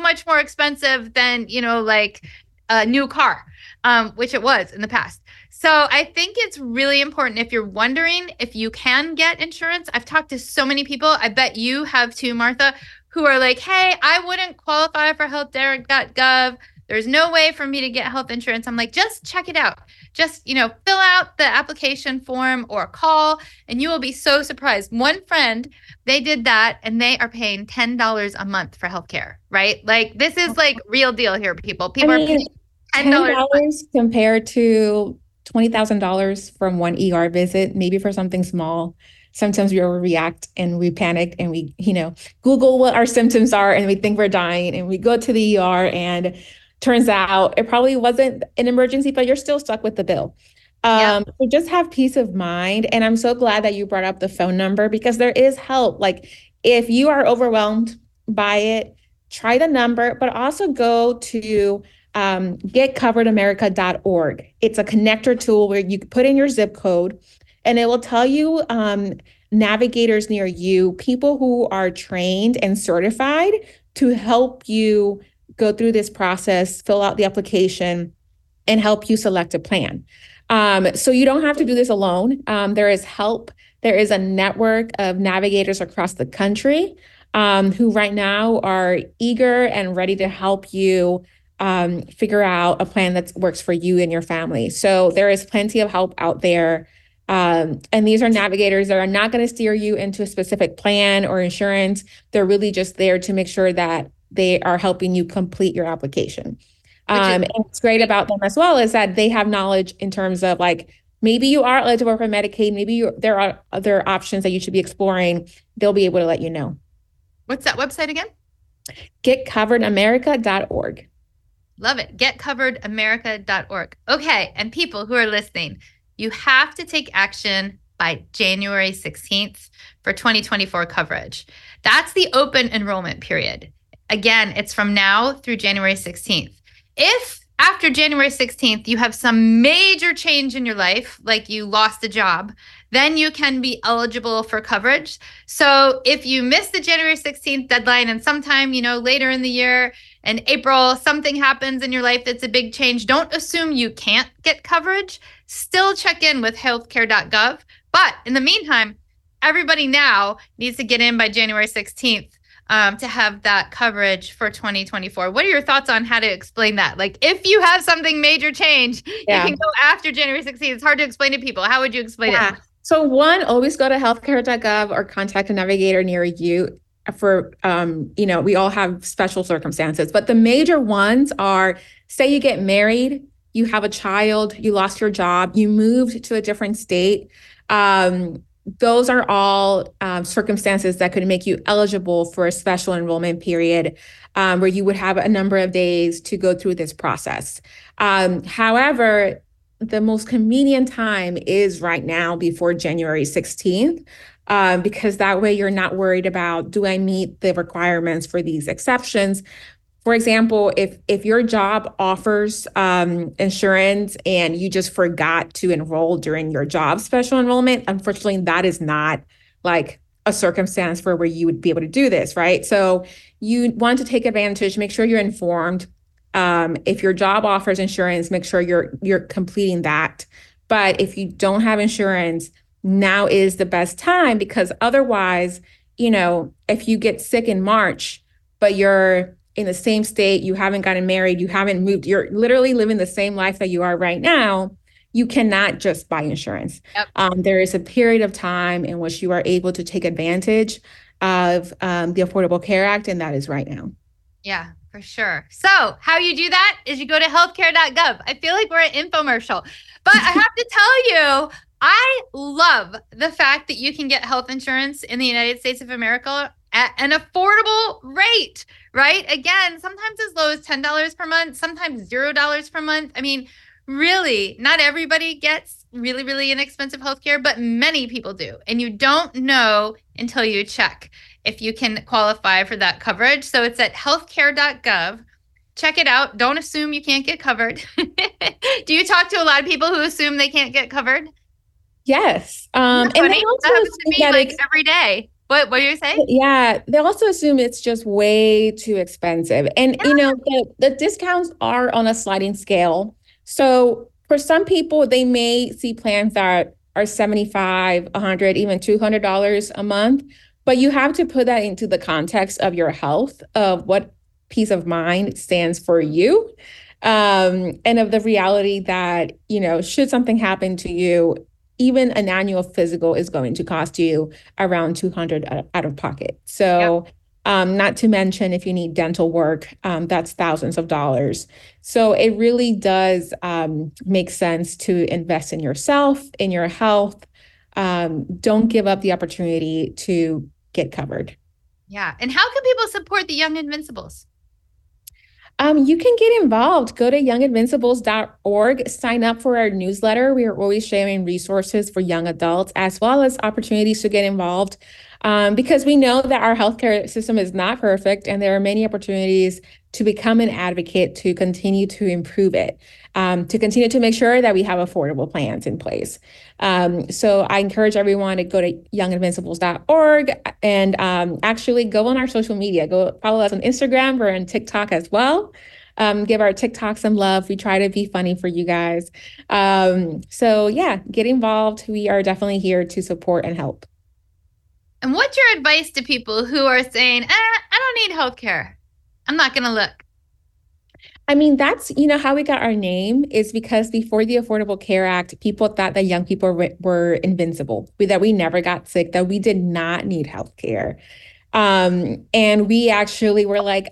much more expensive than, you know, like a new car, which it was in the past. So I think it's really important, if you're wondering if you can get insurance. I've talked to so many people, I bet you have too, Martha, who are like, hey, I wouldn't qualify for healthcare.gov. There's no way for me to get health insurance. I'm like, just check it out. Just, you know, fill out the application form or call, and you will be so surprised. One friend, they did that, and they are paying $10 a month for healthcare, right? Like, this is like real deal here, people. People are paying $10 compared to $20,000 from one ER visit, maybe for something small. Sometimes we overreact and we panic and we, you know, Google what our symptoms are, and we think we're dying, and we go to the ER, and turns out it probably wasn't an emergency, but you're still stuck with the bill. So just have peace of mind. And I'm so glad that you brought up the phone number, because there is help. Like, if you are overwhelmed by it, try the number, but also go to GetCoveredAmerica.org. It's a connector tool where you put in your zip code, and it will tell you navigators near you, people who are trained and certified to help you go through this process, fill out the application, and help you select a plan. So you don't have to do this alone. There is help. There is a network of navigators across the country who right now are eager and ready to help you figure out a plan that works for you and your family. So there is plenty of help out there. And these are navigators that are not going to steer you into a specific plan or insurance. They're really just there to make sure that they are helping you complete your application. And what's great about them as well is that they have knowledge in terms of, like, maybe you are eligible for Medicaid, there are other options that you should be exploring. They'll be able to let you know. What's that website again? GetCoveredAmerica.org. Love it. GetCoveredAmerica.org. Okay. And people who are listening, you have to take action by January 16th for 2024 coverage. That's the open enrollment period. Again, it's from now through January 16th. If after January 16th, you have some major change in your life, like you lost a job, then you can be eligible for coverage. So if you miss the January 16th deadline, and sometime, you know, later in the year, in April, something happens in your life that's a big change, don't assume you can't get coverage. Still check in with healthcare.gov. But in the meantime, everybody now needs to get in by January 16th. To have that coverage for 2024. What are your thoughts on how to explain that? Like, if you have something major change, you can go after January 16th. It's hard to explain to people. How would you explain it? So one, always go to healthcare.gov or contact a navigator near you for, you know, we all have special circumstances, but the major ones are, say you get married, you have a child, you lost your job, you moved to a different state. Those are all circumstances that could make you eligible for a special enrollment period where you would have a number of days to go through this process. However, the most convenient time is right now before January 16th, because that way you're not worried about, do I meet the requirements for these exceptions? For example, if your job offers insurance and you just forgot to enroll during your job special enrollment, unfortunately, that is not like a circumstance for where you would be able to do this, right? So you want to take advantage, make sure you're informed. If your job offers insurance, make sure you're completing that. But if you don't have insurance, now is the best time, because otherwise, you know, if you get sick in March, but you're in the same state, you haven't gotten married, you haven't moved, you're literally living the same life that you are right now, you cannot just buy insurance. Yep. There is a period of time in which you are able to take advantage of the Affordable Care Act, and that is right now. Yeah, for sure. So how you do that is you go to healthcare.gov. I feel like we're an infomercial, but I have to tell you, I love the fact that you can get health insurance in the United States of America at an affordable rate, right? Again, sometimes as low as $10 per month, sometimes $0 per month. I mean, really, not everybody gets really, really inexpensive healthcare, but many people do. And you don't know until you check if you can qualify for that coverage. So it's at healthcare.gov. Check it out. Don't assume you can't get covered. Do you talk to a lot of people who assume they can't get covered? Yes. And they also happens to me like every day. What do you say? Yeah, they also assume it's just way too expensive. And, yeah, you know, the discounts are on a sliding scale. So for some people, they may see plans that are $75, $100, even $200 a month. But you have to put that into the context of your health, of what peace of mind stands for you, and of the reality that, you know, should something happen to you, even an annual physical is going to cost you around $200 out of pocket. So yep. Not to mention if you need dental work, that's thousands of dollars. So it really does make sense to invest in yourself, in your health. Don't give up the opportunity to get covered. Yeah. And how can people support the Young Invincibles? You can get involved. Go to younginvincibles.org, sign up for our newsletter. We are always sharing resources for young adults as well as opportunities to get involved, because we know that our healthcare system is not perfect and there are many opportunities to become an advocate, to continue to improve it, to continue to make sure that we have affordable plans in place. So I encourage everyone to go to younginvincibles.org and actually go on our social media. Go follow us on Instagram. We're on TikTok as well. Give our TikTok some love. We try to be funny for you guys. So yeah, get involved. We are definitely here to support and help. And what's your advice to people who are saying, I don't need healthcare. I'm not going to look. I mean, that's, you know, how we got our name is because before the Affordable Care Act, people thought that young people were invincible, that we never got sick, that we did not need healthcare. And we actually were like,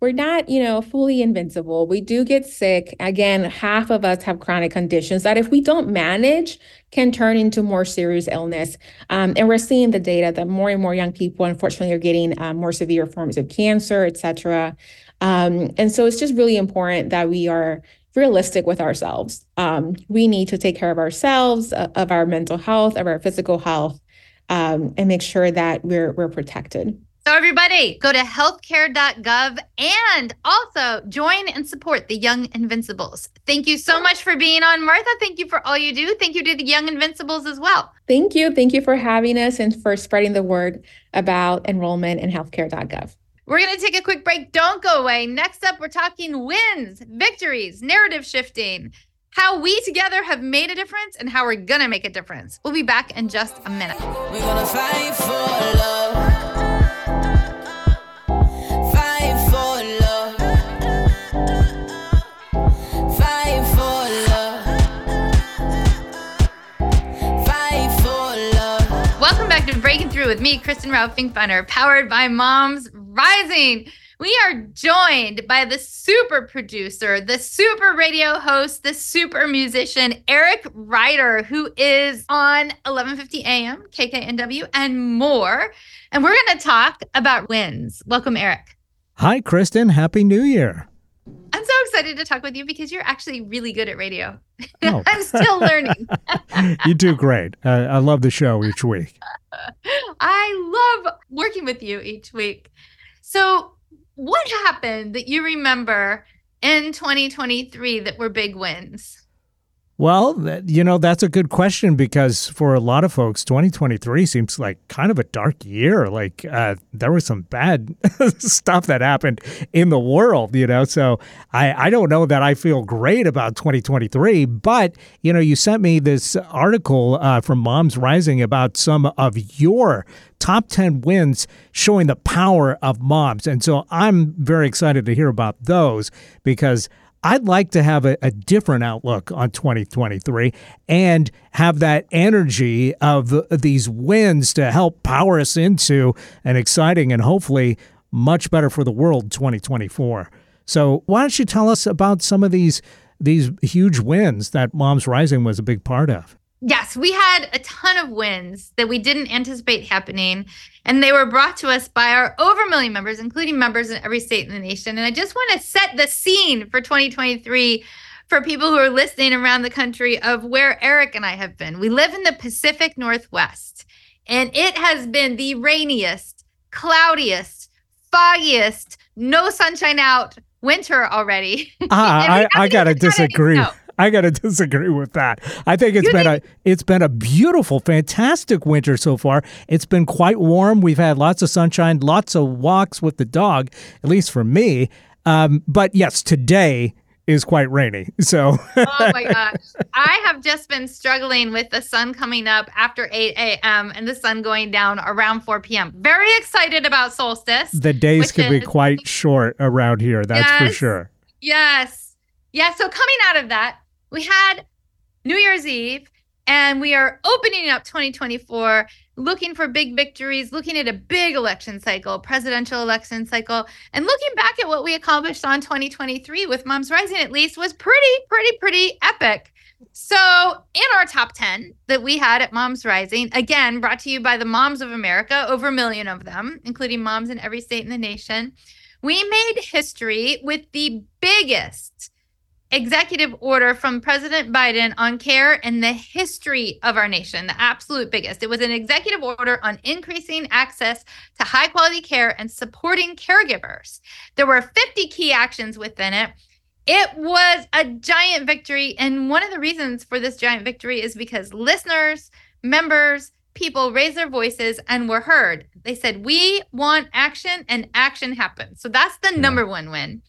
we're not, you know, fully invincible. We do get sick. Again, half of us have chronic conditions that if we don't manage can turn into more serious illness. And we're seeing the data that more and more young people, unfortunately, are getting more severe forms of cancer, et cetera. And so it's just really important that we are realistic with ourselves. We need to take care of ourselves, of our mental health, of our physical health, and make sure that we're protected. So everybody, go to healthcare.gov and also join and support the Young Invincibles. Thank you so much for being on, Martha. Thank you for all you do. Thank you to the Young Invincibles as well. Thank you. Thank you for having us and for spreading the word about enrollment in healthcare.gov. We're going to take a quick break. Don't go away. Next up, we're talking wins, victories, narrative shifting, how we together have made a difference and how we're going to make a difference. We'll be back in just a minute. We're going to fight for love. Breaking Through with me, Kristen Rowe-Finkbeiner, powered by Moms Rising. We are joined by the super producer, the super radio host, the super musician, Eric Ryder, who is on 1150 AM, KKNW, and more. And we're going to talk about wins. Welcome, Eric. Hi, Kristen. Happy New Year. I'm so excited to talk with you because you're actually really good at radio. Oh. I'm still learning. You do great. I love the show each week. I love working with you each week. So what happened that you remember in 2023 that were big wins? Well, you know, that's a good question, because for a lot of folks, 2023 seems like kind of a dark year. Like there was some bad stuff that happened in the world, you know. So I don't know that I feel great about 2023. But, you know, you sent me this article from Moms Rising about some of your top 10 wins showing the power of moms. And so I'm very excited to hear about those, because I'd like to have a different outlook on 2023 and have that energy of these wins to help power us into an exciting and hopefully much better for the world 2024. So why don't you tell us about some of these huge wins that Moms Rising was a big part of? Yes, we had a ton of wins that we didn't anticipate happening, and they were brought to us by our over a million members, including members in every state in the nation. And I just want to set the scene for 2023 for people who are listening around the country of where Eric and I have been. We live in the Pacific Northwest, and it has been the rainiest, cloudiest, foggiest, no sunshine out winter already. I got to disagree. I got to disagree with that. I think it's been a beautiful, fantastic winter so far. It's been quite warm. We've had lots of sunshine, lots of walks with the dog, at least for me. But yes, today is quite rainy. So. Oh my gosh. I have just been struggling with the sun coming up after 8 a.m. and the sun going down around 4 p.m. Very excited about solstice. The days can be quite short around here. That's for sure. Yes. Yeah. So coming out of that, we had New Year's Eve, and we are opening up 2024, looking for big victories, looking at a big election cycle, presidential election cycle, and looking back at what we accomplished on 2023 with Moms Rising, at least, was pretty epic. So in our top 10 that we had at Moms Rising, again, brought to you by the moms of America, over a million of them, including moms in every state in the nation, we made history with the biggest executive order from President Biden on care in the history of our nation, the absolute biggest. It was an executive order on increasing access to high quality care and supporting caregivers. There were 50 key actions within it. It was a giant victory. And one of the reasons for this giant victory is because listeners, members, people raised their voices and were heard. They said, we want action, and action happened. So that's the number one win.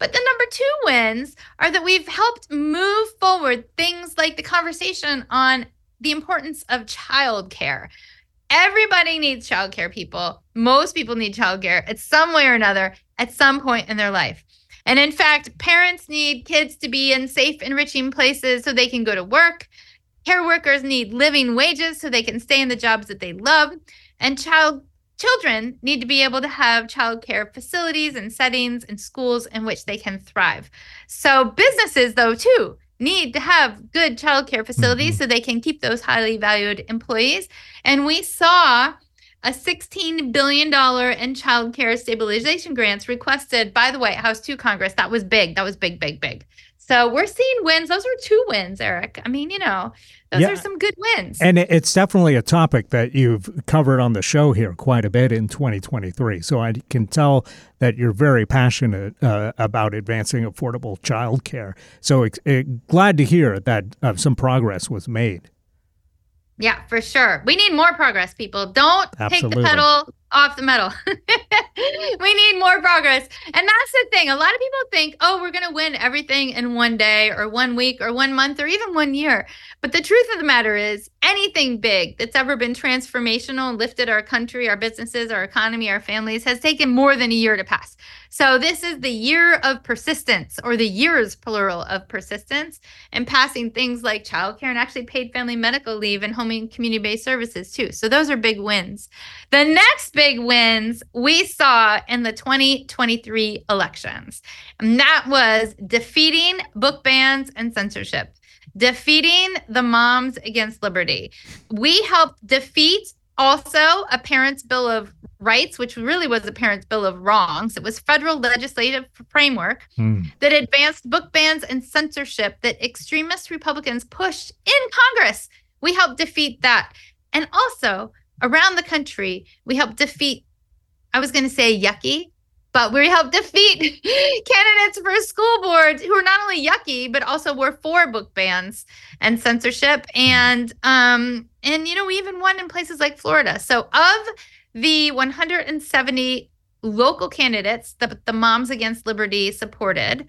But the number two wins are that we've helped move forward things like the conversation on the importance of childcare. Everybody needs childcare, people. Most people need childcare at some way or another at some point in their life. And in fact, parents need kids to be in safe, enriching places so they can go to work. Care workers need living wages so they can stay in the jobs that they love. And Children need to be able to have childcare facilities and settings and schools in which they can thrive. So businesses, though, too, need to have good childcare facilities so they can keep those highly valued employees. And we saw a $16 billion in childcare stabilization grants requested by the White House to Congress. That was big. That was big. So we're seeing wins. Those are two wins, Eric. I mean, you know, those are some good wins. And it's definitely a topic that you've covered on the show here quite a bit in 2023. So I can tell that you're very passionate about advancing affordable childcare. So glad to hear that some progress was made. Yeah, for sure. We need more progress, people. Don't take the pedal off the metal. We need more progress. And that's the thing. A lot of people think, oh, we're going to win everything in one day or 1 week or 1 month or even 1 year. But the truth of the matter is, anything big that's ever been transformational, lifted our country, our businesses, our economy, our families, has taken more than a year to pass. So this is the year of persistence, or the years, plural, of persistence, and passing things like childcare and actually paid family medical leave and home and community-based services too. So those are big wins. The next big wins we saw in the 2023 elections, and that was defeating book bans and censorship. Defeating the Moms Against Liberty. We helped defeat also a parent's bill of rights, which really was the Parents' Bill of Wrongs. It was federal legislative framework that advanced book bans and censorship that extremist Republicans pushed in Congress. We helped defeat that. And also around the country, we helped defeat, I was going to say yucky, but we helped defeat candidates for school boards who were not only yucky, but also were for book bans and censorship. And you know, we even won in places like Florida. So of the 170 local candidates that the Moms Against Liberty supported,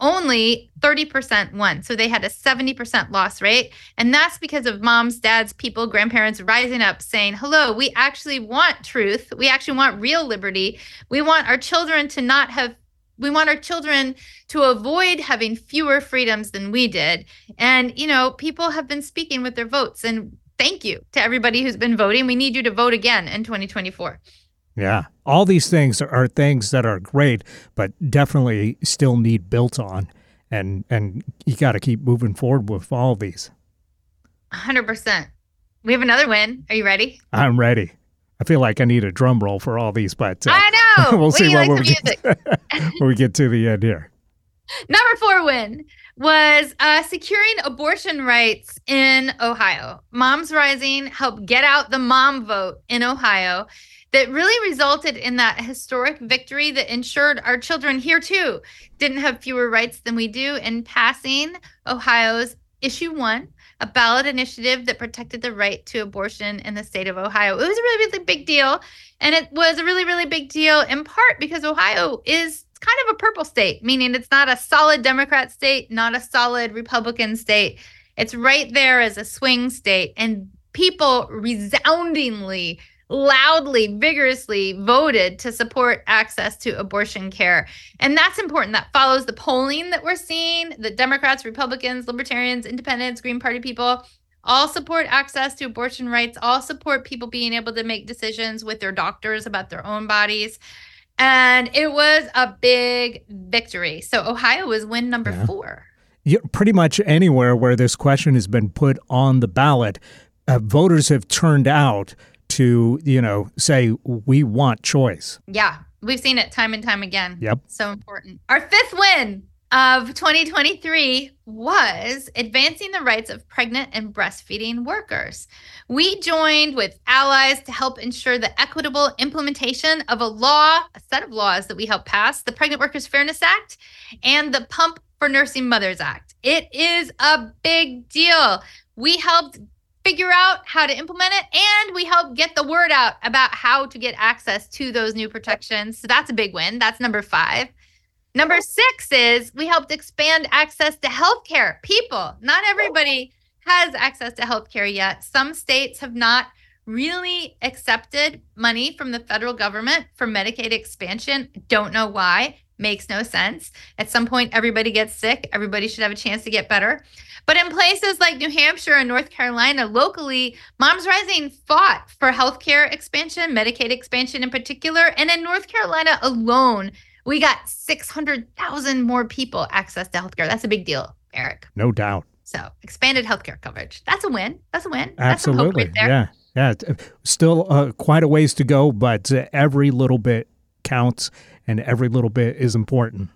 only 30% won. So they had a 70% loss rate. And that's because of moms, dads, people, grandparents rising up saying, hello, we actually want truth. We actually want real liberty. We want our children to not have, we want our children to avoid having fewer freedoms than we did. And, you know, people have been speaking with their votes. And thank you to everybody who's been voting. We need you to vote again in 2024. Yeah. All these things are things that are great, but definitely still need built on. And you got to keep moving forward with all of these. 100%. We have another win. Are you ready? I'm ready. I feel like I need a drum roll for all these, but I know. We'll see what when we get to the end here. Number 4 win was securing abortion rights in Ohio. Moms Rising helped get out the mom vote in Ohio that really resulted in that historic victory that ensured our children here too didn't have fewer rights than we do in passing Ohio's Issue 1, a ballot initiative that protected the right to abortion in the state of Ohio. It was a really, really big deal. And it was a really, really big deal in part because Ohio is kind of a purple state, meaning it's not a solid Democrat state, not a solid Republican state. It's right there as a swing state. And people resoundingly, loudly, vigorously voted to support access to abortion care. And that's important. That follows the polling that we're seeing. The Democrats, Republicans, Libertarians, Independents, Green Party people all support access to abortion rights, all support people being able to make decisions with their doctors about their own bodies. And it was a big victory. So Ohio was win number 4. Yeah, pretty much anywhere where this question has been put on the ballot, voters have turned out to, you know, say, we want choice. Yeah, we've seen it time and time again. Yep. So important. Our 5th win of 2023 was advancing the rights of pregnant and breastfeeding workers. We joined with allies to help ensure the equitable implementation of a law, a set of laws that we helped pass, the Pregnant Workers Fairness Act and the Pump for Nursing Mothers Act. It is a big deal. We helped figure out how to implement it, and we help get the word out about how to get access to those new protections. So that's a big win. That's number 5. Number 6 is we helped expand access to healthcare. People, not everybody has access to healthcare yet. Some states have not really accepted money from the federal government for Medicaid expansion. Don't know why. Makes no sense. At some point, everybody gets sick. Everybody should have a chance to get better. But in places like New Hampshire and North Carolina, locally, Moms Rising fought for healthcare expansion, Medicaid expansion in particular. And in North Carolina alone, we got 600,000 more people access to healthcare. That's a big deal, Eric. No doubt. So expanded healthcare coverage. That's a win. That's a win. Absolutely. That's some hope right there. Yeah. Still quite a ways to go, but every little bit counts and every little bit is important.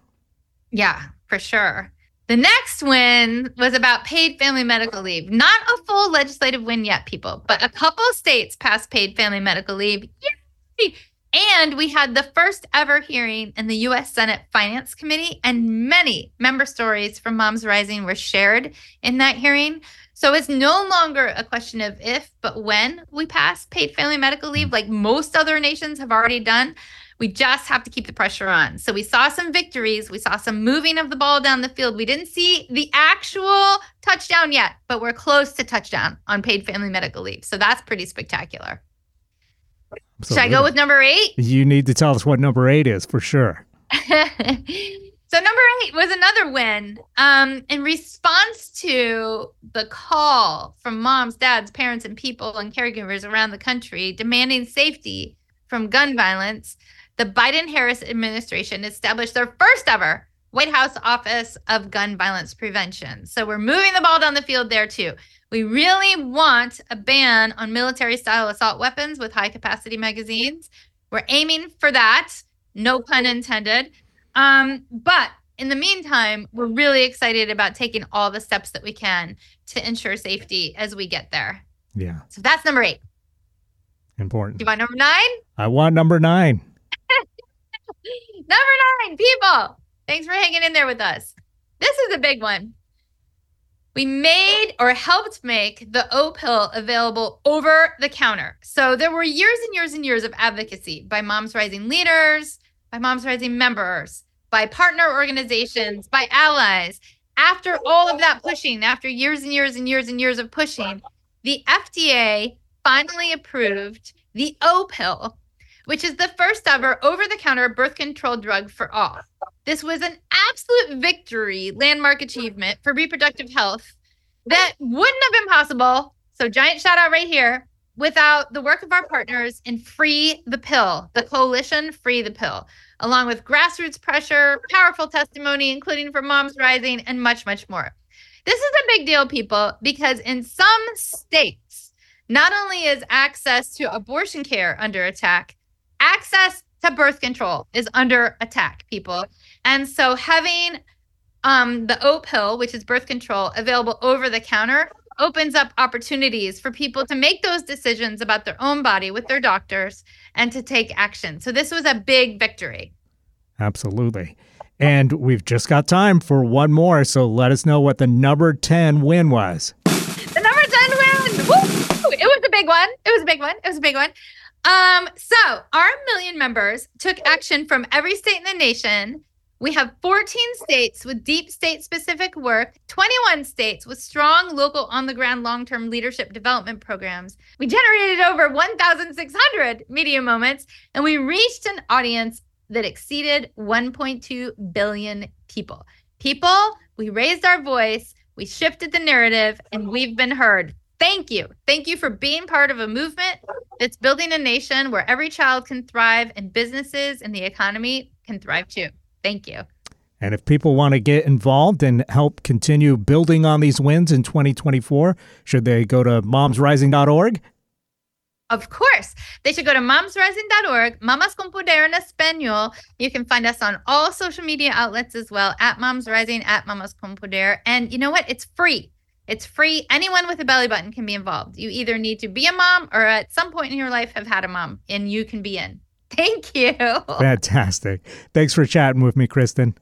Yeah, for sure. The next win was about paid family medical leave. Not a full legislative win yet, people, but a couple of states passed paid family medical leave. Yay! And we had the first ever hearing in the U.S. Senate Finance Committee, and many member stories from Moms Rising were shared in that hearing. So it's no longer a question of if, but when we pass paid family medical leave, like most other nations have already done. We just have to keep the pressure on. So we saw some victories. We saw some moving of the ball down the field. We didn't see the actual touchdown yet, but we're close to touchdown on paid family medical leave. So that's pretty spectacular. Absolutely. Should I go with number 8? You need to tell us what number 8 is for sure. So number 8 was another win. In response to the call from moms, dads, parents, and people and caregivers around the country demanding safety from gun violence, the Biden-Harris administration established their first ever White House Office of Gun Violence Prevention. So we're moving the ball down the field there too. We really want a ban on military-style assault weapons with high-capacity magazines. We're aiming for that, no pun intended. But in the meantime, we're really excited about taking all the steps that we can to ensure safety as we get there. Yeah. So that's number 8. Important. Do you want number 9? I want number 9. Number 9, people. Thanks for hanging in there with us. This is a big one. We made or helped make the O pill available over the counter. So there were years and years and years of advocacy by Moms Rising leaders, by Moms Rising members, by partner organizations, by allies. After all of that pushing, after years and years and years and years of pushing, the FDA finally approved the O pill, which is the first ever over-the-counter birth control drug for all. This was an absolute victory, landmark achievement for reproductive health that wouldn't have been possible, so giant shout out right here, without the work of our partners in Free the Pill, the coalition Free the Pill, along with grassroots pressure, powerful testimony, including from Moms Rising, and much, much more. This is a big deal, people, because in some states, not only is access to abortion care under attack, access to birth control is under attack, people. And so having the O pill, which is birth control, available over the counter opens up opportunities for people to make those decisions about their own body with their doctors and to take action. So this was a big victory. Absolutely. And we've just got time for one more. So let us know what the number 10 win was. The number 10 win. Woo! It was a big one. It was a big one. It was a big one. So our million members took action from every state in the nation. We have 14 states with deep state-specific work, 21 states with strong local on-the-ground long-term leadership development programs. We generated over 1,600 media moments, and we reached an audience that exceeded 1.2 billion people. People, we raised our voice, we shifted the narrative, and we've been heard. Thank you. Thank you for being part of a movement that's building a nation where every child can thrive and businesses and the economy can thrive too. Thank you. And if people want to get involved and help continue building on these wins in 2024, should they go to momsrising.org? Of course. They should go to momsrising.org, Mamas con Poder in Espanol. You can find us on all social media outlets as well, at Moms Rising, at Mamas con Poder. And you know what? It's free. It's free. Anyone with a belly button can be involved. You either need to be a mom or at some point in your life have had a mom, and you can be in. Thank you. Fantastic. Thanks for chatting with me, Kristen.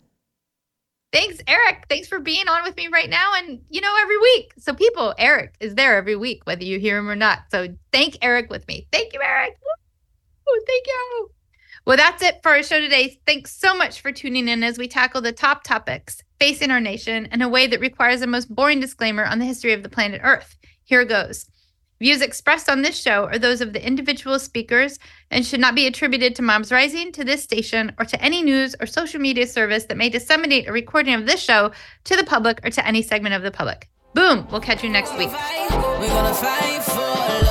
Thanks, Eric. Thanks for being on with me right now and, you know, every week. So people, Eric is there every week, whether you hear him or not. So thank Eric with me. Thank you, Eric. Woo! Thank you. Well, that's it for our show today. Thanks so much for tuning in as we tackle the top topics facing our nation in a way that requires the most boring disclaimer on the history of the planet Earth. Here goes. Views expressed on this show are those of the individual speakers and should not be attributed to Moms Rising, to this station, or to any news or social media service that may disseminate a recording of this show to the public or to any segment of the public. Boom. We'll catch you next week. We're gonna fight for